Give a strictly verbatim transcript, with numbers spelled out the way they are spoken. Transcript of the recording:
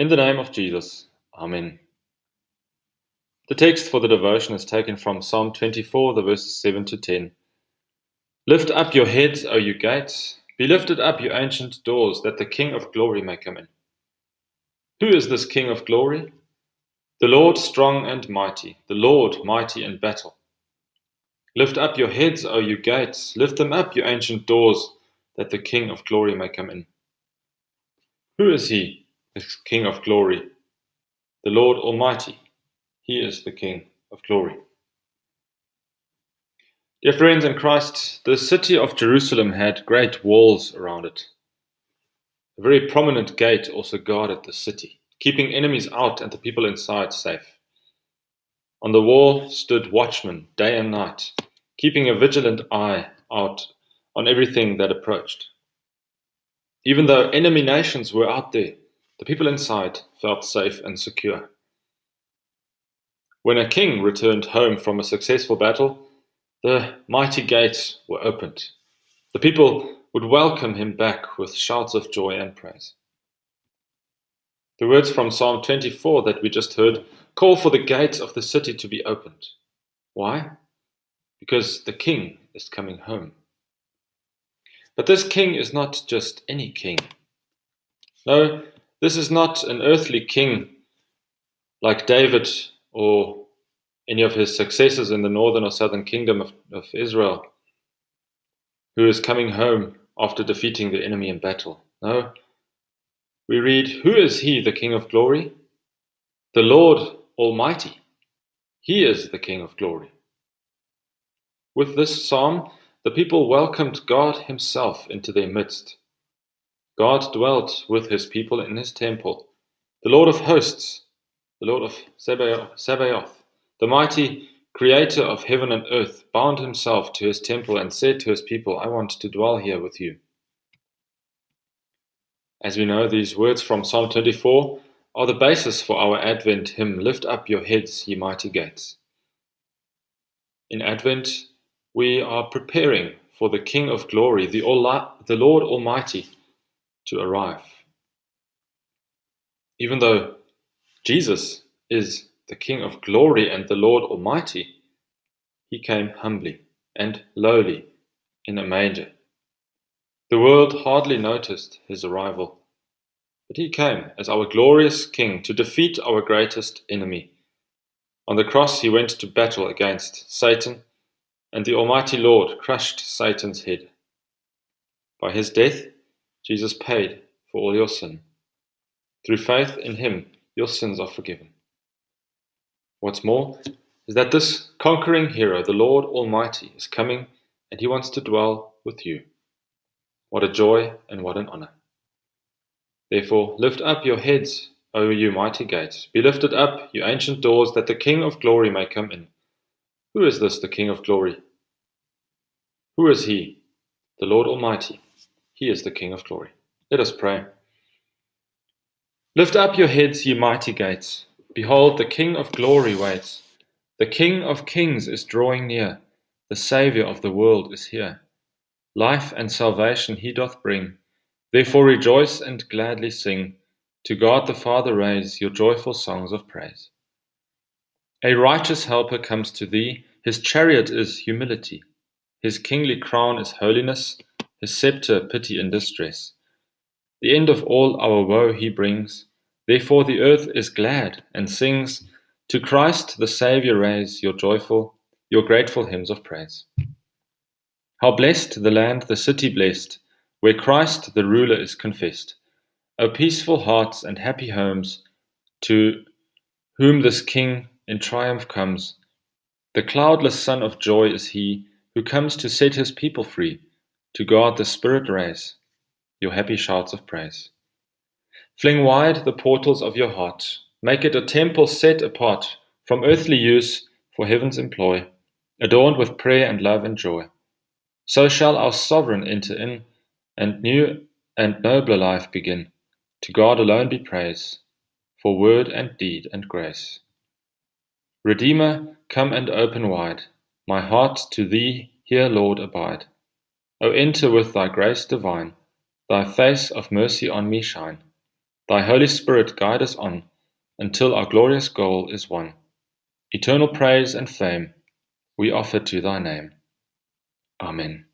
In the name of Jesus. Amen. The text for the devotion is taken from Psalm twenty-four, the verses seven to ten. Lift up your heads, O you gates. Be lifted up, you ancient doors, that the King of glory may come in. Who is this King of glory? The Lord strong and mighty, the Lord mighty in battle. Lift up your heads, O you gates. Lift them up, you ancient doors, that the King of glory may come in. Who is he, this King of glory? The Lord Almighty. He is the King of glory. Dear friends in Christ, the city of Jerusalem had great walls around it. A very prominent gate also guarded the city, keeping enemies out and the people inside safe. On the wall stood watchmen day and night, keeping a vigilant eye out on everything that approached. Even though enemy nations were out there, the people inside felt safe and secure. When a king returned home from a successful battle, the mighty gates were opened. The people would welcome him back with shouts of joy and praise. The words from Psalm twenty-four that we just heard call for the gates of the city to be opened. Why? Because the king is coming home. But this king is not just any king. No, this is not an earthly king like David or any of his successors in the northern or southern kingdom of, of Israel, who is coming home after defeating the enemy in battle. No, we read, who is he, the King of glory? The Lord Almighty. He is the King of glory. With this psalm, the people welcomed God himself into their midst. God dwelt with his people in his temple. The Lord of hosts, the Lord of Sabaoth, the mighty creator of heaven and earth, bound himself to his temple and said to his people, I want to dwell here with you. As we know, these words from Psalm twenty-four are the basis for our Advent hymn, Lift Up Your Heads, Ye Mighty Gates. In Advent, we are preparing for the King of glory, the Lord Almighty, to arrive. Even though Jesus is the King of glory and the Lord Almighty, he came humbly and lowly in a manger. The world hardly noticed his arrival, but he came as our glorious King to defeat our greatest enemy. On the cross he went to battle against Satan, and the Almighty Lord crushed Satan's head. By his death, Jesus paid for all your sin. Through faith in him, your sins are forgiven. What's more is that this conquering hero, the Lord Almighty, is coming and he wants to dwell with you. What a joy and what an honor. Therefore, lift up your heads, O you mighty gates. Be lifted up, you ancient doors, that the King of glory may come in. Who is this, the King of glory? Who is he? The Lord Almighty. He is the King of glory. Let us pray. Lift up your heads, ye mighty gates. Behold, the King of glory waits. The King of kings is drawing near. The Saviour of the world is here. Life and salvation he doth bring. Therefore rejoice and gladly sing. To God the Father raise your joyful songs of praise. A righteous helper comes to thee. His chariot is humility. His kingly crown is holiness. His sceptre pity and distress. The end of all our woe he brings. Therefore the earth is glad and sings. To Christ the Saviour raise your joyful, your grateful hymns of praise. How blessed the land, the city blessed, where Christ the ruler is confessed. O peaceful hearts and happy homes, to whom this King in triumph comes. The cloudless sun of joy is he, who comes to set his people free. To God the Spirit raise your happy shouts of praise. Fling wide the portals of your heart. Make it a temple set apart from earthly use for heaven's employ, adorned with prayer and love and joy. So shall our Sovereign enter in, and new and nobler life begin. To God alone be praise, for word and deed and grace. Redeemer, come and open wide. My heart to thee, here, Lord, abide. O enter with thy grace divine. Thy face of mercy on me shine. Thy Holy Spirit guide us on until our glorious goal is won. Eternal praise and fame we offer to thy name. Amen.